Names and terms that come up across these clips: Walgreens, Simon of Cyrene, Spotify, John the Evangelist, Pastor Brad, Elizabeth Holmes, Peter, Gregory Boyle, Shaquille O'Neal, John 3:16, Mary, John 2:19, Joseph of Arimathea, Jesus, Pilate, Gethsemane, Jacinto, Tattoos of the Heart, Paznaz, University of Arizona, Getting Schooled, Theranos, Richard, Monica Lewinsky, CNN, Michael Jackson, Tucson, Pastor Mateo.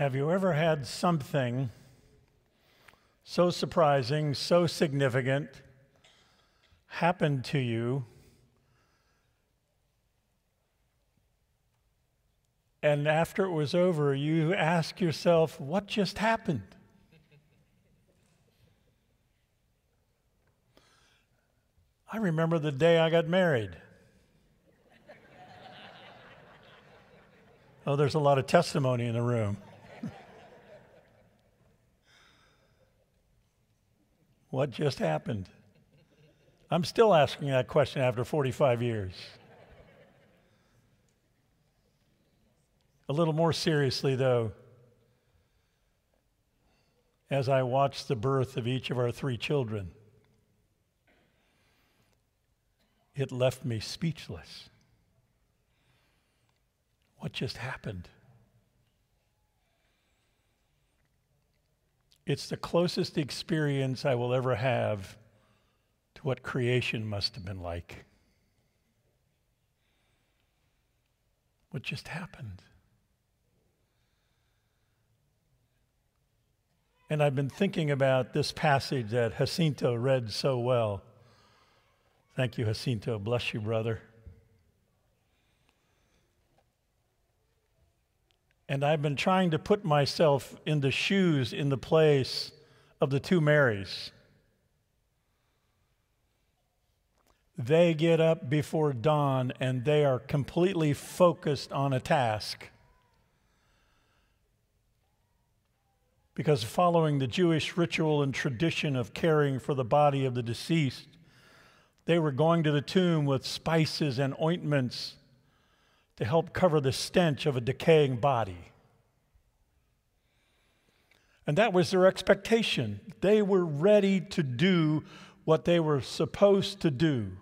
Have you ever had something so surprising, so significant happen to you, and after it was over, you ask yourself, what just happened? I remember the day I got married. Oh, there's a lot of testimony in the room. What just happened? I'm still asking that question after 45 years. A little more seriously, though, as I watched the birth of each of our three children, it left me speechless. What just happened? It's the closest experience I will ever have to what creation must have been like. What just happened? And I've been thinking about this passage that Jacinto read so well. Thank you, Jacinto. Bless you, brother. And I've been trying to put myself in the shoes, in the place of the two Marys. They get up before dawn and they are completely focused on a task. Because following the Jewish ritual and tradition of caring for the body of the deceased, they were going to the tomb with spices and ointments to help cover the stench of a decaying body. And that was their expectation. They were ready to do what they were supposed to do.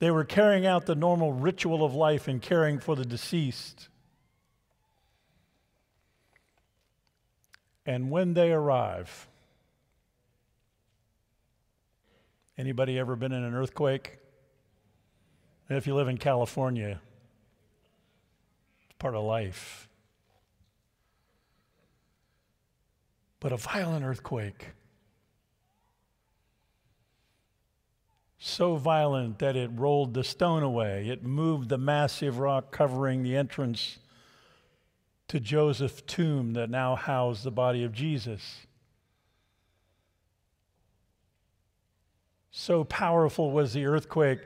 They were carrying out the normal ritual of life and caring for the deceased. And when they arrive, anybody ever been in an earthquake? If you live in California, it's part of life. But a violent earthquake, so violent that it rolled the stone away. It moved the massive rock covering the entrance to Joseph's tomb that now housed the body of Jesus. So powerful was the earthquake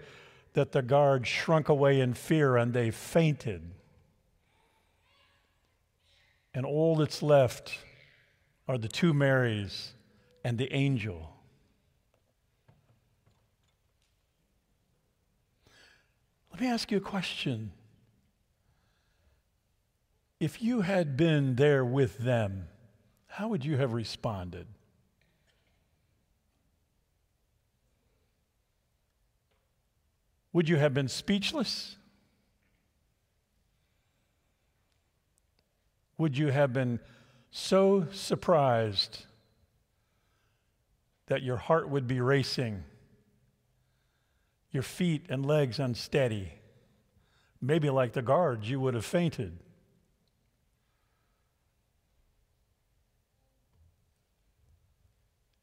that the guards shrunk away in fear and they fainted. And all that's left are the two Marys and the angel. Let me ask you a question. If you had been there with them, how would you have responded? Would you have been speechless? Would you have been so surprised that your heart would be racing, your feet and legs unsteady? Maybe like the guards, you would have fainted.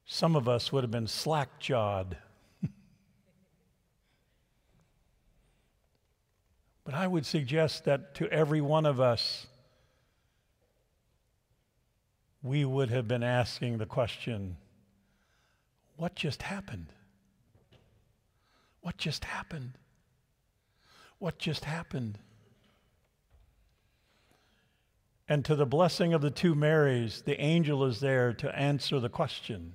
Some of us would have been slack-jawed. But I would suggest that to every one of us, we would have been asking the question, what just happened? What just happened? What just happened? And to the blessing of the two Marys, the angel is there to answer the question.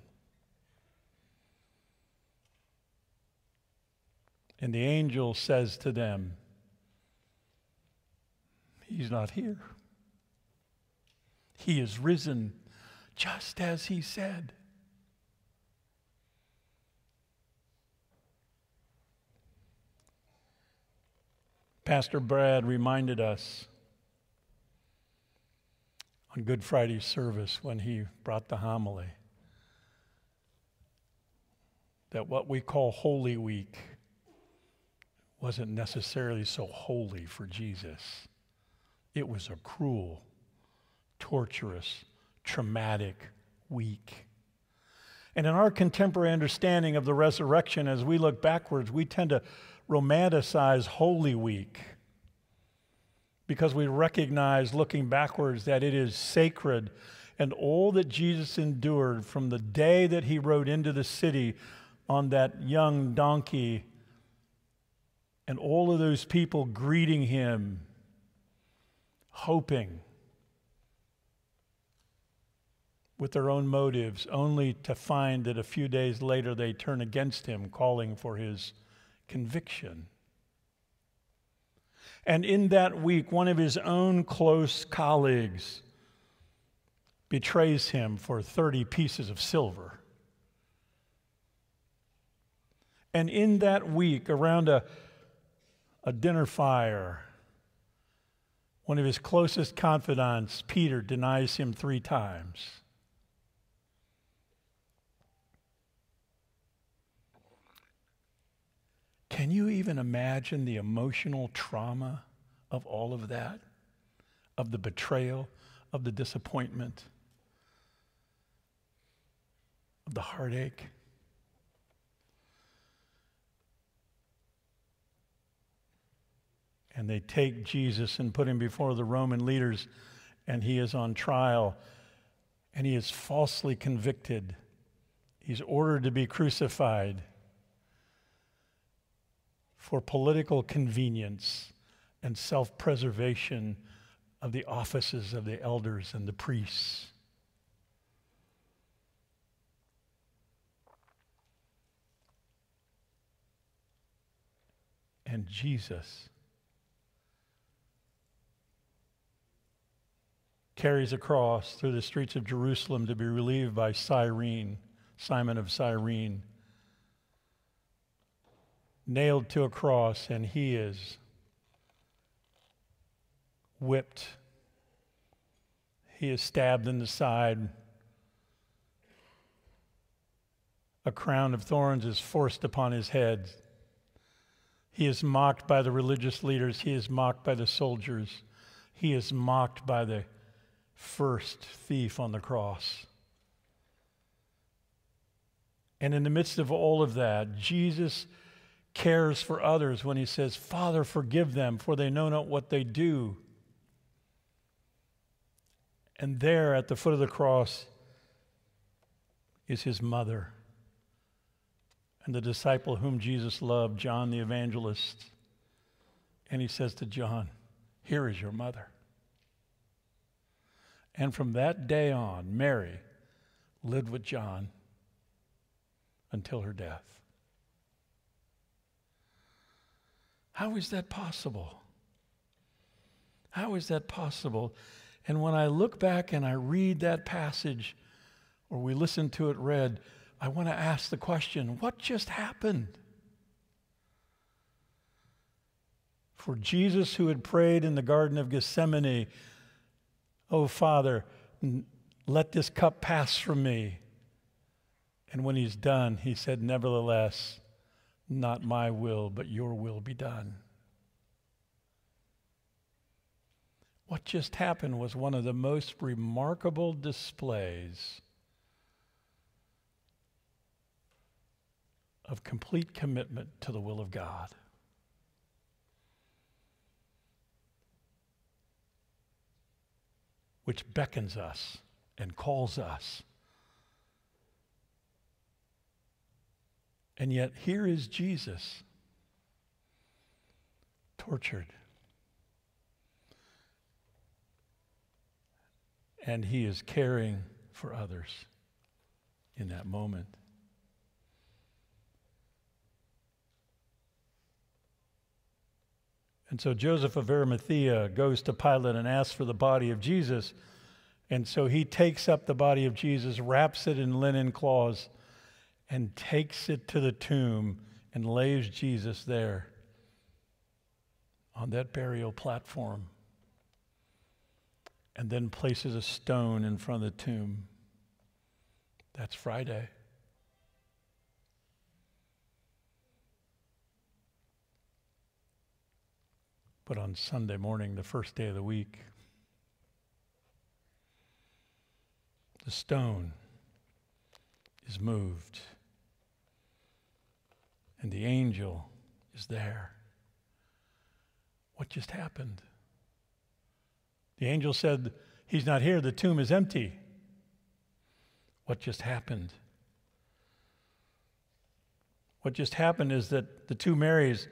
And the angel says to them, he's not here. He is risen, just as he said. Pastor Brad reminded us on Good Friday service when he brought the homily that what we call Holy Week wasn't necessarily so holy for Jesus. It was a cruel torturous, traumatic, weak. And in our contemporary understanding of the resurrection, as we look backwards, we tend to romanticize Holy Week because we recognize, looking backwards, that it is sacred, and all that Jesus endured from the day that he rode into the city on that young donkey and all of those people greeting him, hoping with their own motives, only to find that a few days later they turn against him, calling for his conviction. And in that week, one of his own close colleagues betrays him for 30 pieces of silver. And in that week, around a dinner fire, one of his closest confidants, Peter, denies him 3 times. Can you even imagine the emotional trauma of all of that? Of the betrayal, of the disappointment, of the heartache? And they take Jesus and put him before the Roman leaders, and he is on trial, and he is falsely convicted. He's ordered to be crucified for political convenience and self-preservation of the offices of the elders and the priests. And Jesus carries a cross through the streets of Jerusalem to be relieved by Cyrene, Simon of Cyrene, nailed to a cross, and he is whipped. He is stabbed in the side. A crown of thorns is forced upon his head. He is mocked by the religious leaders. He is mocked by the soldiers. He is mocked by the first thief on the cross. And in the midst of all of that, Jesus cares for others when he says, "Father, forgive them, for they know not what they do." And there at the foot of the cross is his mother and the disciple whom Jesus loved, John the Evangelist. And he says to John, "Here is your mother." And from that day on, Mary lived with John until her death. How is that possible? How is that possible? And when I look back and I read that passage, or we listen to it read, I want to ask the question, what just happened? For Jesus, who had prayed in the Garden of Gethsemane, "Oh, Father, let this cup pass from me." And when he's done, he said, "Nevertheless, not my will, but your will be done." What just happened was one of the most remarkable displays of complete commitment to the will of God. Which beckons us and calls us. And yet here is Jesus, tortured. And he is caring for others in that moment. And so Joseph of Arimathea goes to Pilate and asks for the body of Jesus. And so he takes up the body of Jesus, wraps it in linen cloths, and takes it to the tomb and lays Jesus there on that burial platform, and then places a stone in front of the tomb. That's Friday. But on Sunday morning, the first day of the week, the stone is moved, and the angel is there. What just happened? The angel said, "He's not here, the tomb is empty." What just happened? What just happened is that the two Marys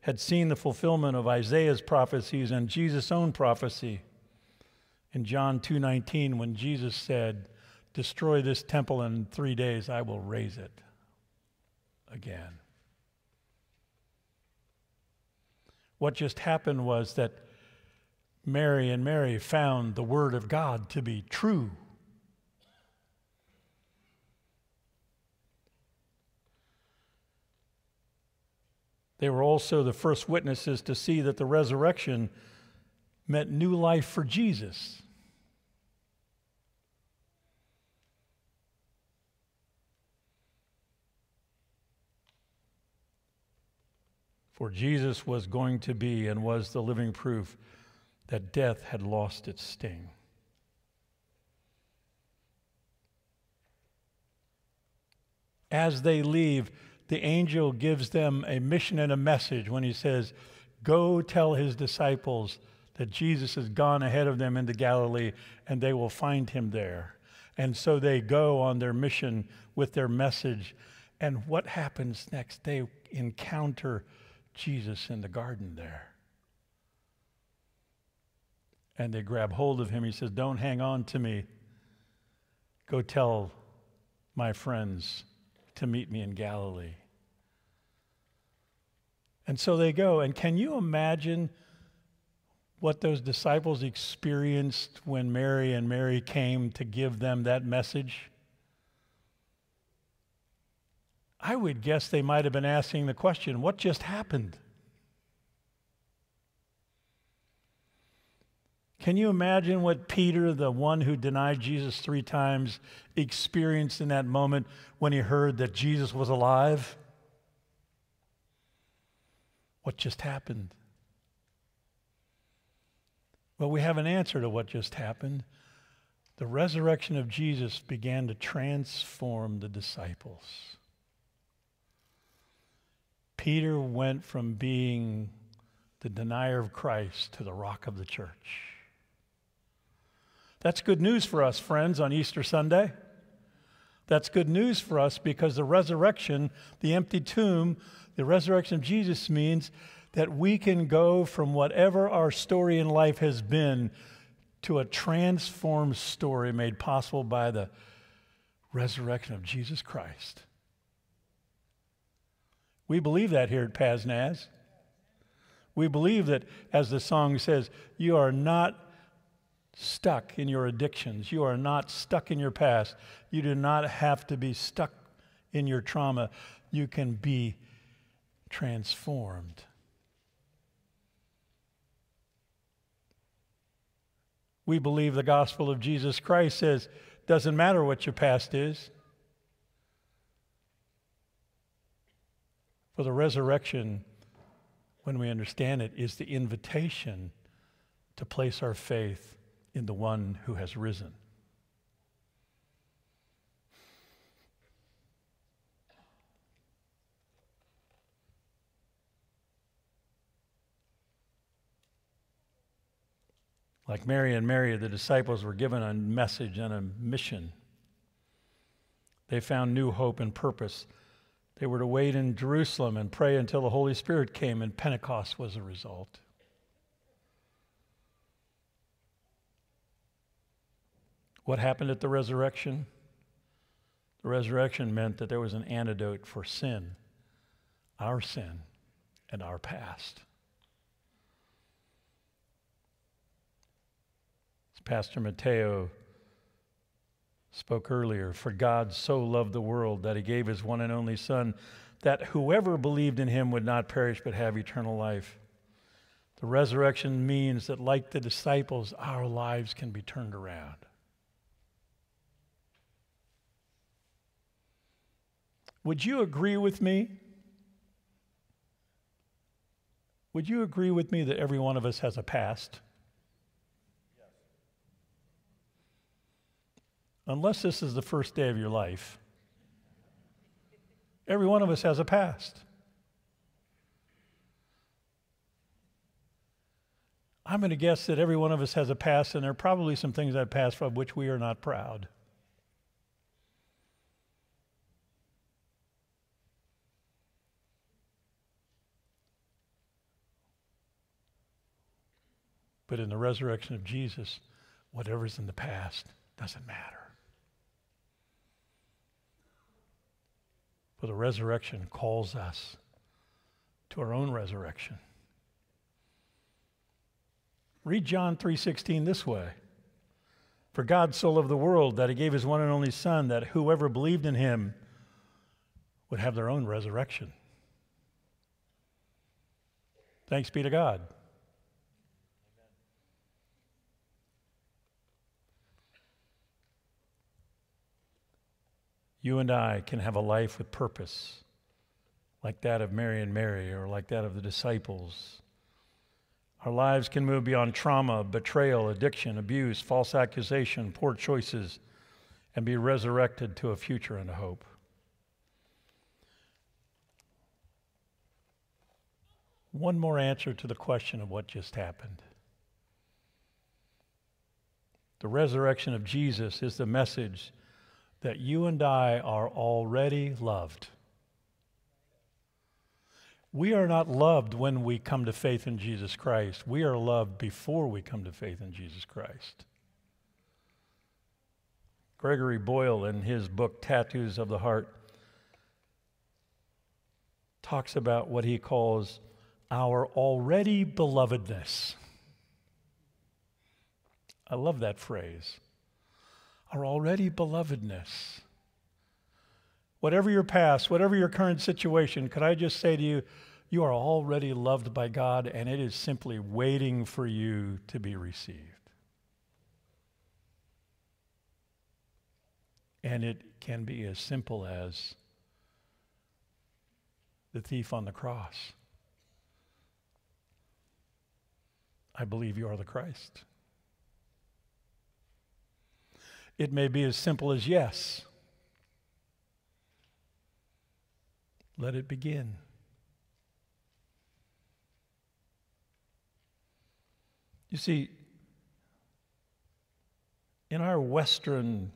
had seen the fulfillment of Isaiah's prophecies and Jesus' own prophecy in John 2:19 when Jesus said, "Destroy this temple, and in 3 days I will raise it again." What just happened was that Mary and Mary found the Word of God to be true. They were also the first witnesses to see that the resurrection meant new life for Jesus. For Jesus was going to be and was the living proof that death had lost its sting. As they leave, the angel gives them a mission and a message when he says, "Go tell his disciples that Jesus has gone ahead of them into Galilee, and they will find him there." And so they go on their mission with their message. And what happens next? They encounter Jesus in the garden there. And they grab hold of him. He says, "Don't hang on to me. Go tell my friends to meet me in Galilee." And so they go. And can you imagine what those disciples experienced when Mary and Mary came to give them that message? I would guess they might have been asking the question, what just happened? Can you imagine what Peter, the one who denied Jesus 3 times, experienced in that moment when he heard that Jesus was alive? What just happened? Well, we have an answer to what just happened. The resurrection of Jesus began to transform the disciples. Peter went from being the denier of Christ to the rock of the church. That's good news for us, friends, on Easter Sunday. That's good news for us because the resurrection, the empty tomb, the resurrection of Jesus means that we can go from whatever our story in life has been to a transformed story made possible by the resurrection of Jesus Christ. We believe that here at Paznaz. We believe that, as the song says, you are not stuck in your addictions. You are not stuck in your past. You do not have to be stuck in your trauma. You can be transformed. We believe the gospel of Jesus Christ says, doesn't matter what your past is. For the resurrection, when we understand it, is the invitation to place our faith in the one who has risen. Like Mary and Mary, the disciples were given a message and a mission. They found new hope and purpose. They were to wait in Jerusalem and pray until the Holy Spirit came, and Pentecost was a result. What happened at the resurrection? The resurrection meant that there was an antidote for sin, and our past. Pastor Mateo spoke earlier, "For God so loved the world that he gave his one and only Son, that whoever believed in him would not perish but have eternal life." The resurrection means that, like the disciples, our lives can be turned around. Would you agree with me? Would you agree with me that every one of us has a past? unless this is the first day of your life, every one of us has a past. I'm going to guess that every one of us has a past, and there are probably some things I've passed from which we are not proud. But in the resurrection of Jesus, whatever's in the past doesn't matter. For the resurrection calls us to our own resurrection. Read John 3:16 this way. For God so loved the world that he gave his one and only Son, that whoever believed in him would have their own resurrection. Thanks be to God. You and I can have a life with purpose, like that of Mary and Mary, or like that of the disciples. Our lives can move beyond trauma, betrayal, addiction, abuse, false accusation, poor choices, and be resurrected to a future and a hope. One more answer to the question of what just happened. The resurrection of Jesus is the message that you and I are already loved. We are not loved when we come to faith in Jesus Christ. We are loved before we come to faith in Jesus Christ. Gregory Boyle, in his book, Tattoos of the Heart, talks about what he calls our already belovedness. I love that phrase. Our already belovedness. Whatever your past, whatever your current situation, could I just say to you, you are already loved by God, and it is simply waiting for you to be received. And it can be as simple as the thief on the cross. I believe you are the Christ. It may be as simple as yes. Let it begin. You see, in our Western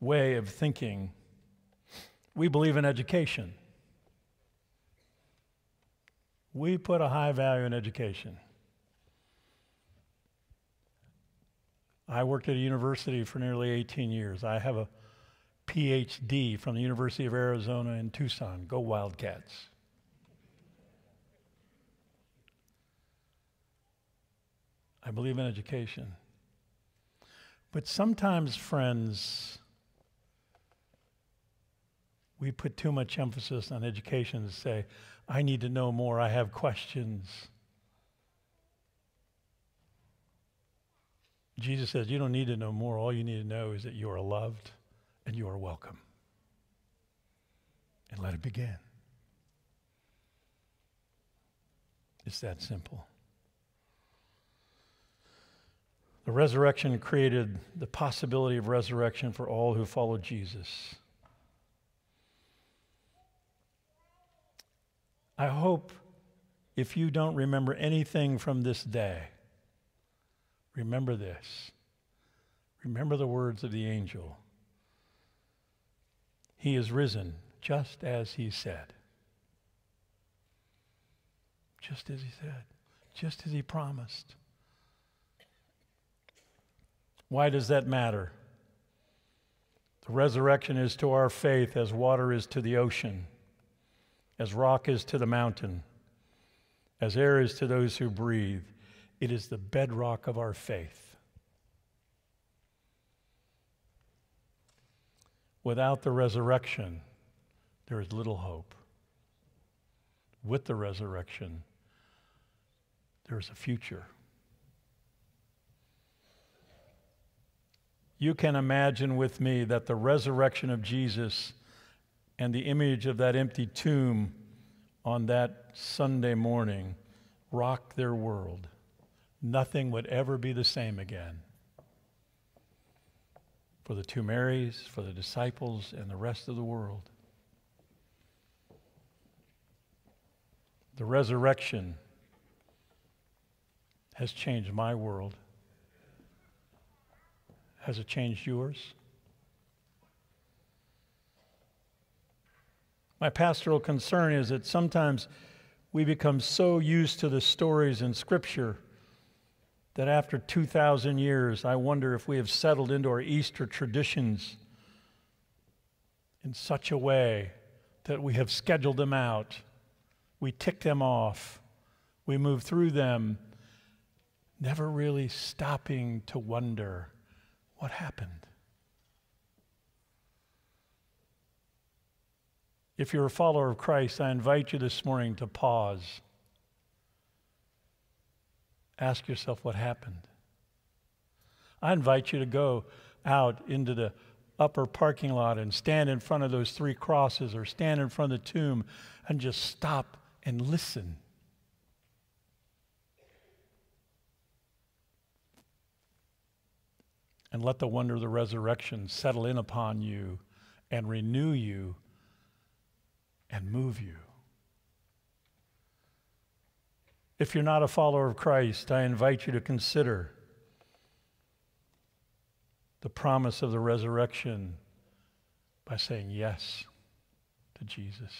way of thinking, we believe in education. We put a high value in education. I worked at a university for nearly 18 years. I have a PhD from the University of Arizona in Tucson. Go Wildcats. I believe in education. But sometimes, friends, we put too much emphasis on education to say, I need to know more, I have questions. Jesus says, you don't need to know more. All you need to know is that you are loved and you are welcome. And let it begin. It's that simple. The resurrection created the possibility of resurrection for all who follow Jesus. I hope if you don't remember anything from this day, remember this. Remember the words of the angel. He is risen, just as he said. Just as he said. Just as he promised. Why does that matter? The resurrection is to our faith as water is to the ocean, as rock is to the mountain, as air is to those who breathe. It is the bedrock of our faith. Without the resurrection, there is little hope. With the resurrection, there is a future. You can imagine with me that the resurrection of Jesus and the image of that empty tomb on that Sunday morning rocked their world. Nothing would ever be the same again. for the two Marys, for the disciples, and the rest of the world. The resurrection has changed my world. Has it changed yours? My pastoral concern is that sometimes we become so used to the stories in Scripture that after 2,000 years, I wonder if we have settled into our Easter traditions in such a way that we have scheduled them out, we tick them off, we move through them, never really stopping to wonder what happened. If you're a follower of Christ, I invite you this morning to pause. Ask yourself what happened. I invite you to go out into the upper parking lot and stand in front of those three crosses or stand in front of the tomb and just stop and listen. And let the wonder of the resurrection settle in upon you and renew you and move you. If you're not a follower of Christ, I invite you to consider the promise of the resurrection by saying yes to Jesus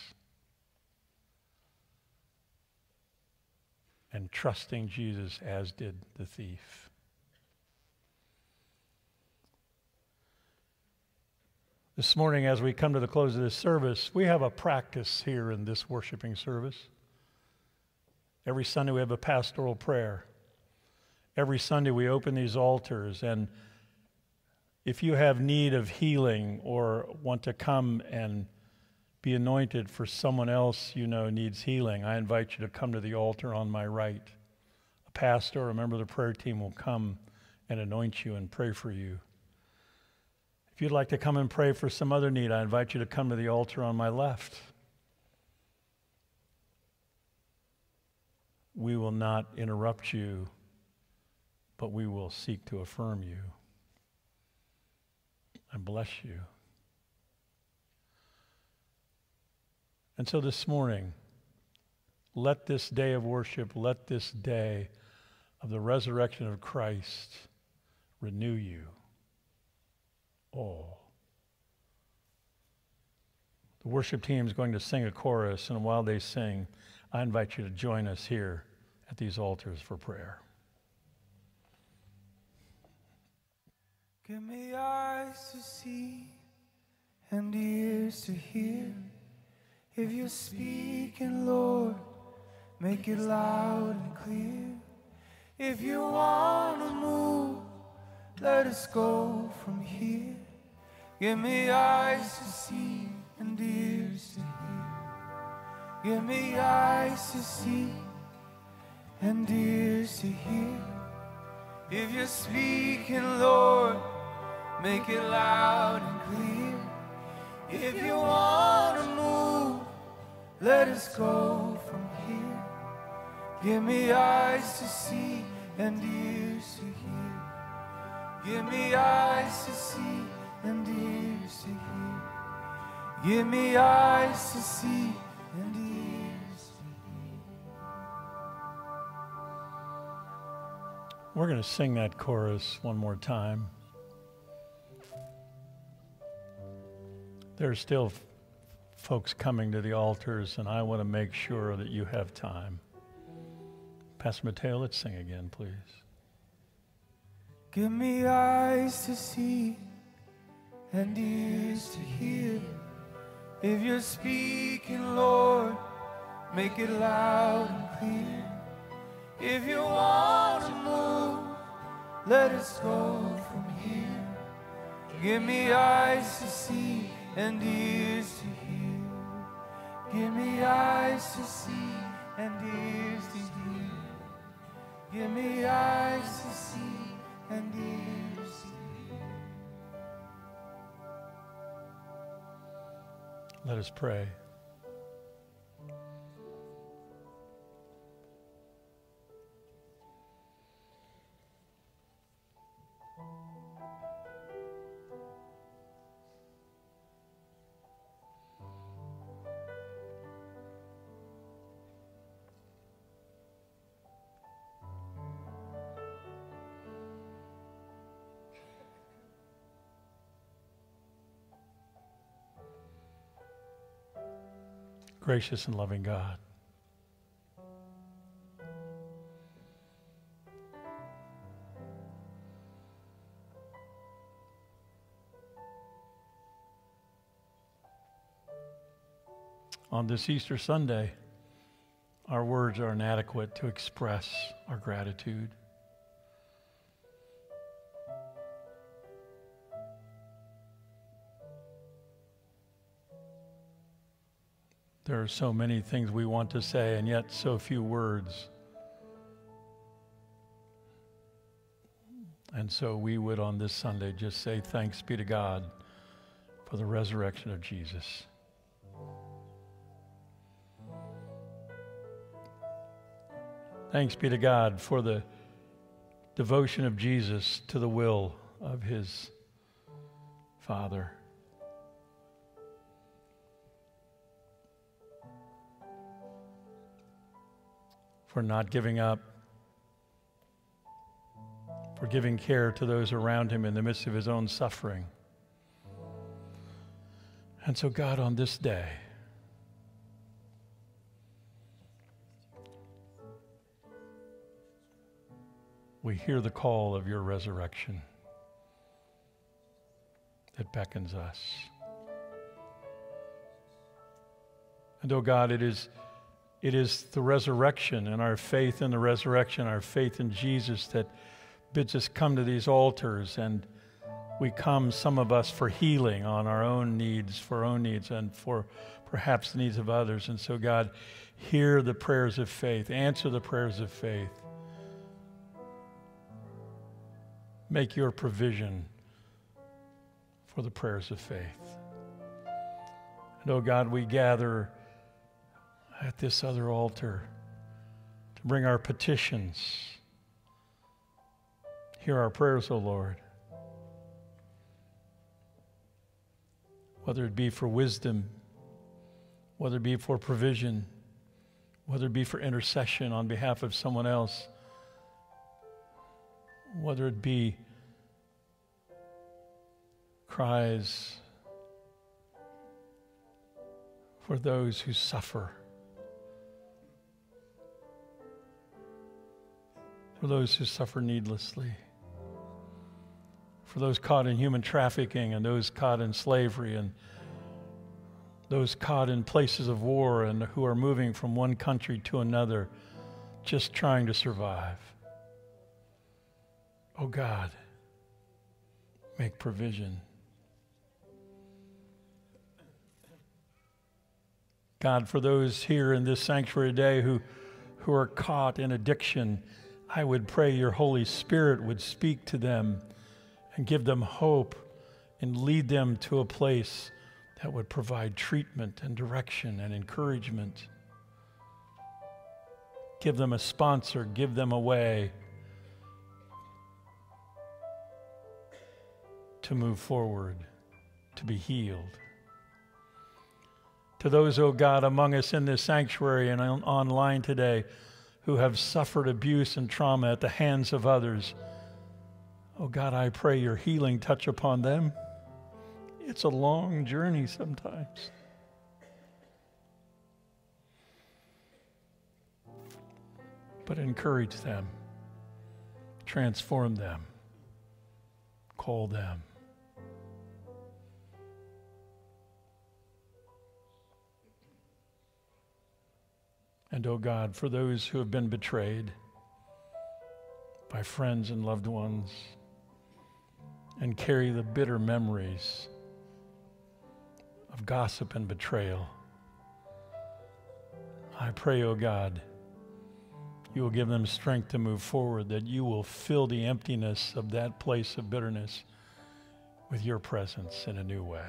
and trusting Jesus as did the thief. This morning, as we come to the close of this service, we have a practice here in this worshiping service. Every Sunday we have a pastoral prayer. Every Sunday we open these altars, and if you have need of healing or want to come and be anointed for someone else you know needs healing, I invite you to come to the altar on my right. A pastor or a member of the prayer team will come and anoint you and pray for you. If you'd like to come and pray for some other need, I invite you to come to the altar on my left. We will not interrupt you, but we will seek to affirm you and bless you. And so this morning, let this day of worship, let this day of the resurrection of Christ renew you all. The worship team is going to sing a chorus, and while they sing, I invite you to join us here at these altars for prayer. Give me eyes to see and ears to hear. If you're speaking, Lord, make it loud and clear. If you want to move, let us go from here. Give me eyes to see and ears to hear. Give me eyes to see and ears to hear. If you're speaking, Lord, make it loud and clear. If you want to move, let us go from here. Give me eyes to see and ears to hear. Give me eyes to see and ears to hear. Give me eyes to see and ears. We're going to sing that chorus one more time. There's still folks coming to the altars, and I want to make sure that you have time. Pastor Mateo, let's sing again, please. Give me eyes to see and ears to hear. If you're speaking, Lord, make it loud and clear. If you want to move, let us go from here. Give me eyes to see and ears to hear. Give me eyes to see and ears to hear. Give me eyes to see and ears to hear. Let us pray. gracious and loving God. On this Easter Sunday, our words are inadequate to express our gratitude. There are so many things we want to say, and yet so few words. And so we would on this Sunday just say, thanks be to God for the resurrection of Jesus. Thanks be to God for the devotion of Jesus to the will of his Father. For not giving up, for giving care to those around him in the midst of his own suffering. And so, God, on this day, we hear the call of your resurrection that beckons us. And oh God, it is the resurrection and our faith in the resurrection, our faith in Jesus that bids us come to these altars, and we come, some of us, for healing on our own needs, for our own needs, and for perhaps the needs of others. And so God, hear the prayers of faith, answer the prayers of faith. Make your provision for the prayers of faith. And oh God, we gather at this other altar to bring our petitions. Hear our prayers, O Lord. Whether it be for wisdom, whether it be for provision, whether it be for intercession on behalf of someone else, whether it be cries for those who suffer, for those who suffer needlessly, for those caught in human trafficking and those caught in slavery and those caught in places of war and who are moving from one country to another just trying to survive. Oh God, make provision. God, for those here in this sanctuary today who are caught in addiction, I would pray your Holy Spirit would speak to them and give them hope and lead them to a place that would provide treatment and direction and encouragement. Give them a sponsor, give them a way to move forward, to be healed. To those, oh God, among us in this sanctuary and online today who have suffered abuse and trauma at the hands of others, oh God, I pray your healing touch upon them. It's a long journey sometimes. But encourage them, transform them, call them. And, oh God, for those who have been betrayed by friends and loved ones and carry the bitter memories of gossip and betrayal, I pray, oh God, you will give them strength to move forward, that you will fill the emptiness of that place of bitterness with your presence in a new way.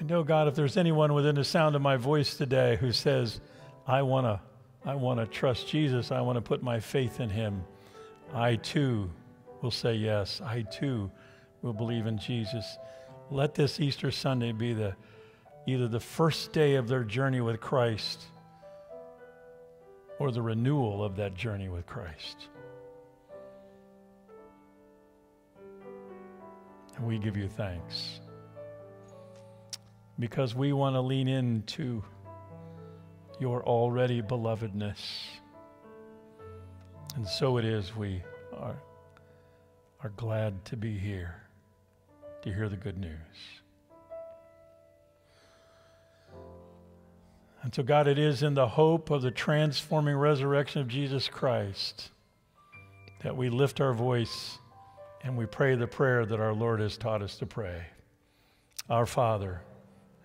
And oh God, if there's anyone within the sound of my voice today who says, I wanna trust Jesus, I wanna put my faith in him, I too will say yes, I too will believe in Jesus. Let this Easter Sunday be either the first day of their journey with Christ or the renewal of that journey with Christ. And we give you thanks. because we want to lean into your already belovedness. And so it is we are glad to be here to hear the good news. And so, God, it is in the hope of the transforming resurrection of Jesus Christ that we lift our voice and we pray the prayer that our Lord has taught us to pray. Our Father,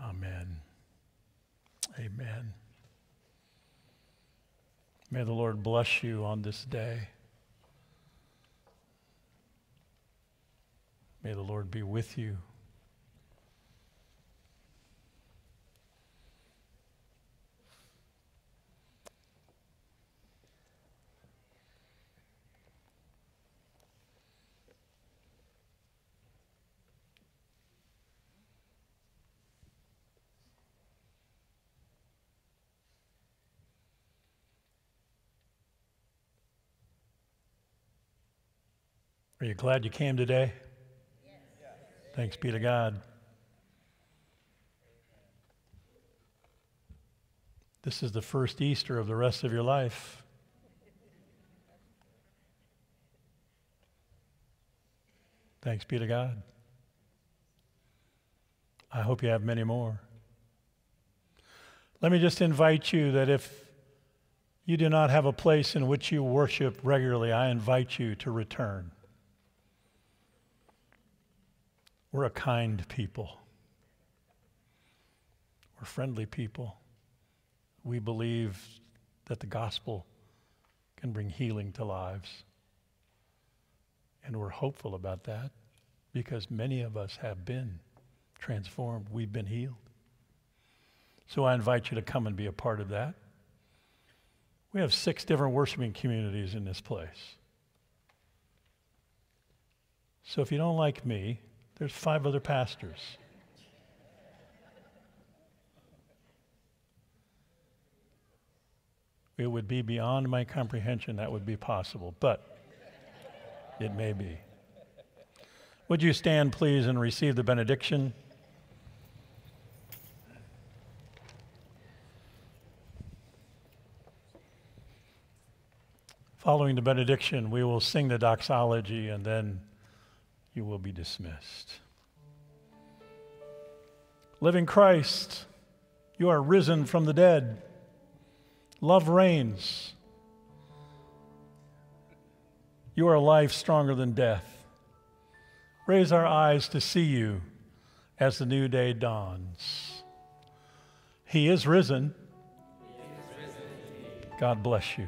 Amen. Amen. May the Lord bless you on this day. May the Lord be with you. Are you glad you came today? Yes. Thanks be to God. This is the first Easter of the rest of your life. Thanks be to God. I hope you have many more. Let me just invite you that if you do not have a place in which you worship regularly, I invite you to return. We're a kind people. We're friendly people. We believe that the gospel can bring healing to lives. And we're hopeful about that because many of us have been transformed. We've been healed. So I invite you to come and be a part of that. We have 6 different worshiping communities in this place. So if you don't like me, there's 5 other pastors. It would be beyond my comprehension that would be possible, but it may be. Would you stand, please, and receive the benediction? Following the benediction, we will sing the doxology and then you will be dismissed. Living Christ, you are risen from the dead. Love reigns. You are life stronger than death. Raise our eyes to see you as the new day dawns. He is risen. He is risen indeed. God bless you.